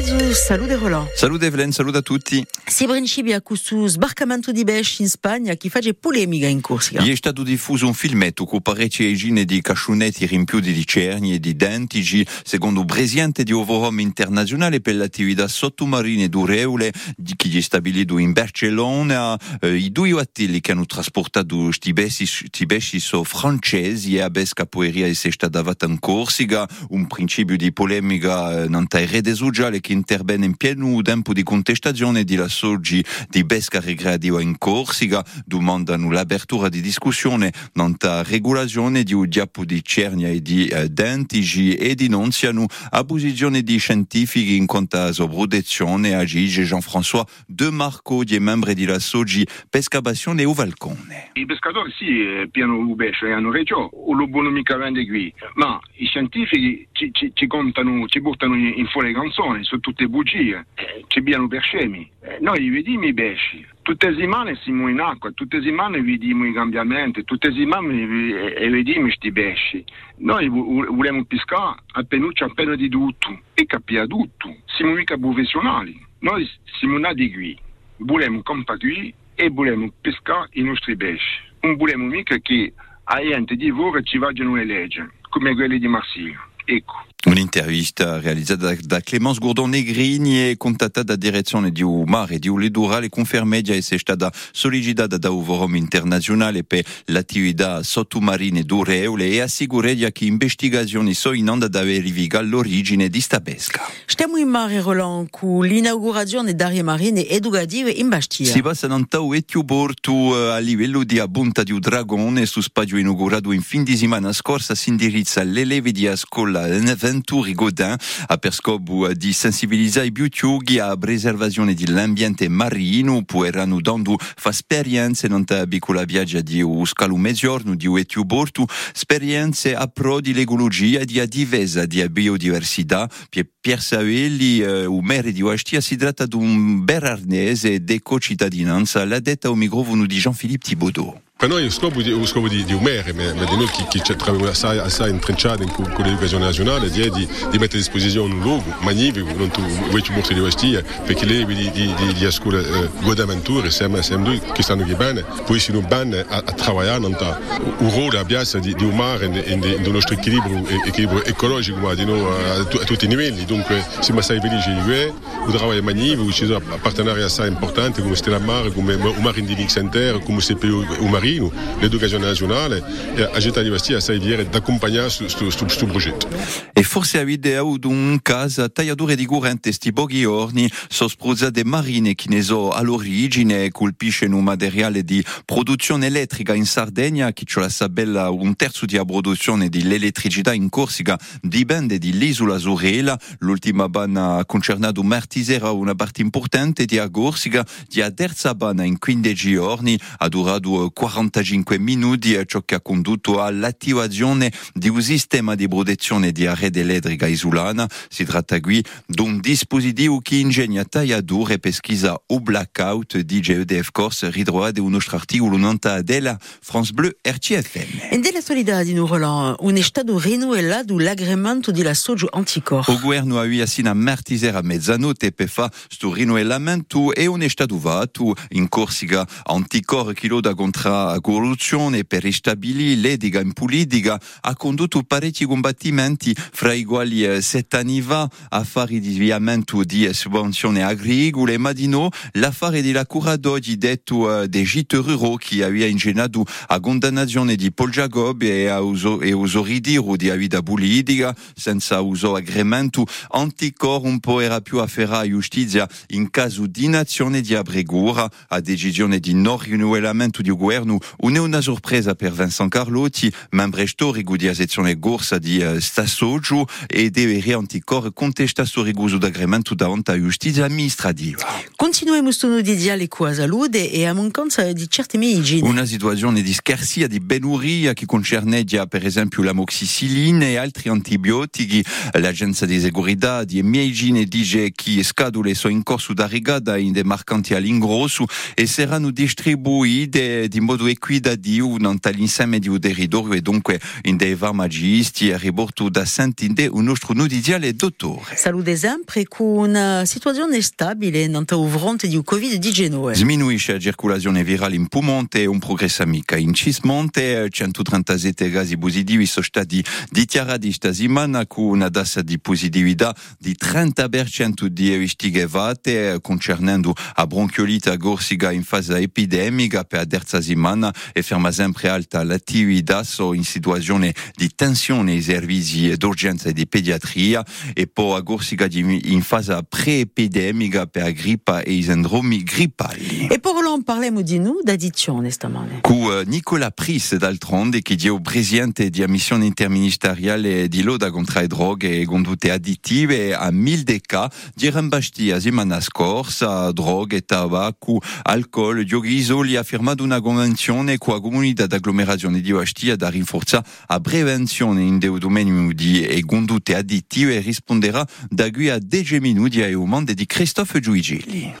Mezzu, salude Roland. Salude Evlen, salude a tutti. Si principiacu su sbarcamento di pesci in Spagna che face polemica in Corsica. Gli è stato diffuso un filmetto con parecchie regine di casciunetti rimpiuti di cerni e di dentici, secondo un presidente di Ovorom Internazionale per l'attività sottomarine d'Ureule, che gli è stabilito in Barcellona. I due attilli che hanno trasportato questi pesci sono francesi e a pesca poeria è stata data in Corsica. Un principio di polemica non è redesugiale che interviene in pieno tempo di contestazione di la sorgi di pesca ricreativa in Corsica, domandano l'apertura di discussione non è regolazione di un diapo di cernia e di dentici e denunziano a posizione di scientifici in quanto a sobrodezione agisce Jean-François De Marco, di membri di la sorgi Pescabassione o Valcone. I pescatori sì, piano il pesce hanno regio o lo buono mica vende qui, ma i scientifici ci contano, ci buttano in fuori canzone, su tutte bugie, ci piano per scemi. Noi vediamo i pesci, tutte le settimane siamo in acqua, tutte le settimane vediamo i cambiamenti, tutte le settimane vediamo questi pesci. Noi vogliamo pescare appena di tutto, e capire tutto, siamo mica professionali, noi siamo nati qui, vogliamo combattere e vogliamo pescare i nostri pesci. Non vogliamo mica che a gente di voi ci vadano le leggi, come quelle di Marsiglia. Ecco. Un'intervista realizzata da Clemence Gourdon-Negrini e contattata da direzione di un mare e di un litorale con Fermedia e è stata sollecitata da Ovorom Internazionale per l'attività sottomarine d'Ureule e assicura che investigazioni sono in onda da verificare l'origine di sta pesca. Stiamo in mare, Roland, con l'inaugurazione d'arie marine educative in Bastia. Si passa da un vecchio porto a livello di Abunta di Dragone, su spazio inaugurato in fin di settimana scorsa si indirizza l'eleve di Ascolla Venturi Godin a per scopo di sensibilizzare i biutiughi a preservazione dell'ambiente marino, poeranno dando esperienze non ta piccola viaggia di un scalo mezzogiorno di un borto, esperienze a pro di l'ecologia e di a difesa di biodiversità. Pier Savelli, o maire di Bastia, si tratta di un berarnese ed eco-cittadinanza, l'ha detta al microfono di Jean-Philippe Thibaudot. Per noi lo scopo di un maire, ma di noi che abbiamo assai intrenciato con l'educazione nazionale, di mettere a disposizione un luogo magnifico, non vecchio morto di Bastia, perché lei di ascolta Godaventure, siamo noi che stanno qui bene, poi siamo bene a lavorare, non un ruolo abbiamo di un mare e del nostro equilibrio ecologico, ma di noi a tutti i livelli, dunque siamo assai felici di questo, un lavoro magnifico, ci sono partenari assai importanti come Stella Mare, come il Marine di Lixenter, come CPO, il Marine, l'educazione nazionale e la città di Bastia assai fiera di accompagnare questo progetto. E forse avete avuto un caso tagliatore di corrente, sti pochi giorni sono spruzzate marine che ne so all'origine colpiscono un materiale di produzione elettrica in Sardegna che ce la sa bella un terzo di produzione dell'elettricità in Corsica dipende dall'isola sorella. L'ultima banna ha concernato Martisera, una parte importante di Corsica, di a terza banna in 15 giorni ha durato 45 minuti, ciò che ha condotto all'attivazione di un sistema di protezione di rete elettrica isolana. Si tratta qui di un dispositivo che ingegna tagliature e pesquisa o blackout di GEDF Corse, ritrovato un nostro articolo nanta della France Bleu RCFM. E della solidarietà di Roland, un Stato rinnovato l'aggregamento della Soggio Anticor. Il governo ha eu assina Martisera a mezzanotte per fare questo rinnovamento e un Stato vato in Corsica Anticor che loda contro corruzione per ristabilire l'etica in politica ha condotto parecchi combattimenti, fra i quali 7 anni fa affari di sviamento di sovvenzioni agricole, ma di no l'affare della cura d'oggi detto dei gite rurali che aveva ingenato a condannazione di Paul Jacob e a uso ritiro di vita politica senza uso aggremento. Anticor un po' era più afferra a giustizia in caso di inazione di abregura a decisione di non rinnovamento di governo. Non è una sorpresa per Vincent Carlotti, membro storico della sezione Corsa di Stassoggio, e deve Anticor contestare questo regoso d'aggregamento davanti alla giustizia amministrativa. continuiamo questo diziale qua a salude e a mancanza di certe medicine. Una situazione di scarsità di penuria che concerne già per esempio l'amoxicillina e altri antibiotici. L'Agenzia di Sicurezza di Medicine dice che scatole sono in corso d'arrigada in dei mercanti all'ingrosso e saranno distribuite di modo equitativo nell'insieme di un territorio e dunque in dei farmacisti e riporto da sentire un nostro nudiziale dottore. Salude sempre con una situazione stabile nell'ouvronte di Covid di Genova. Sminuisce la circolazione virale in Piemonte e un progresso mica. In Cismonte 137 casi positivi sono stati dichiarati stasimana con una tassa di positività di 30% di investigate concernendo a bronchiolite gorsica in fase epidemica per la terza settimana e ferma sempre alta l'attività so in situazione di tensione i servizi d'urgenza e di pediatria e poi a gorsica in fase pre-epidemica per la grippa e i sindromi grippali. E poi parliamo di noi d'addizione stamane. Con Nicola Pris d'altronde che è il presidente della missione interministeriale di lotta contro le droghe e condotte additive a 1000 casi di rimbasti a settimana scorsa, droghe, tabacco, alcol, Giovisoli ha firmato una convenzione con la comunità d'agglomerazione di Bastia da rinforzare la prevenzione in dei domeni di condotte additive e risponderà da qui a 10 minuti ai domande di Christophe Giuigilli.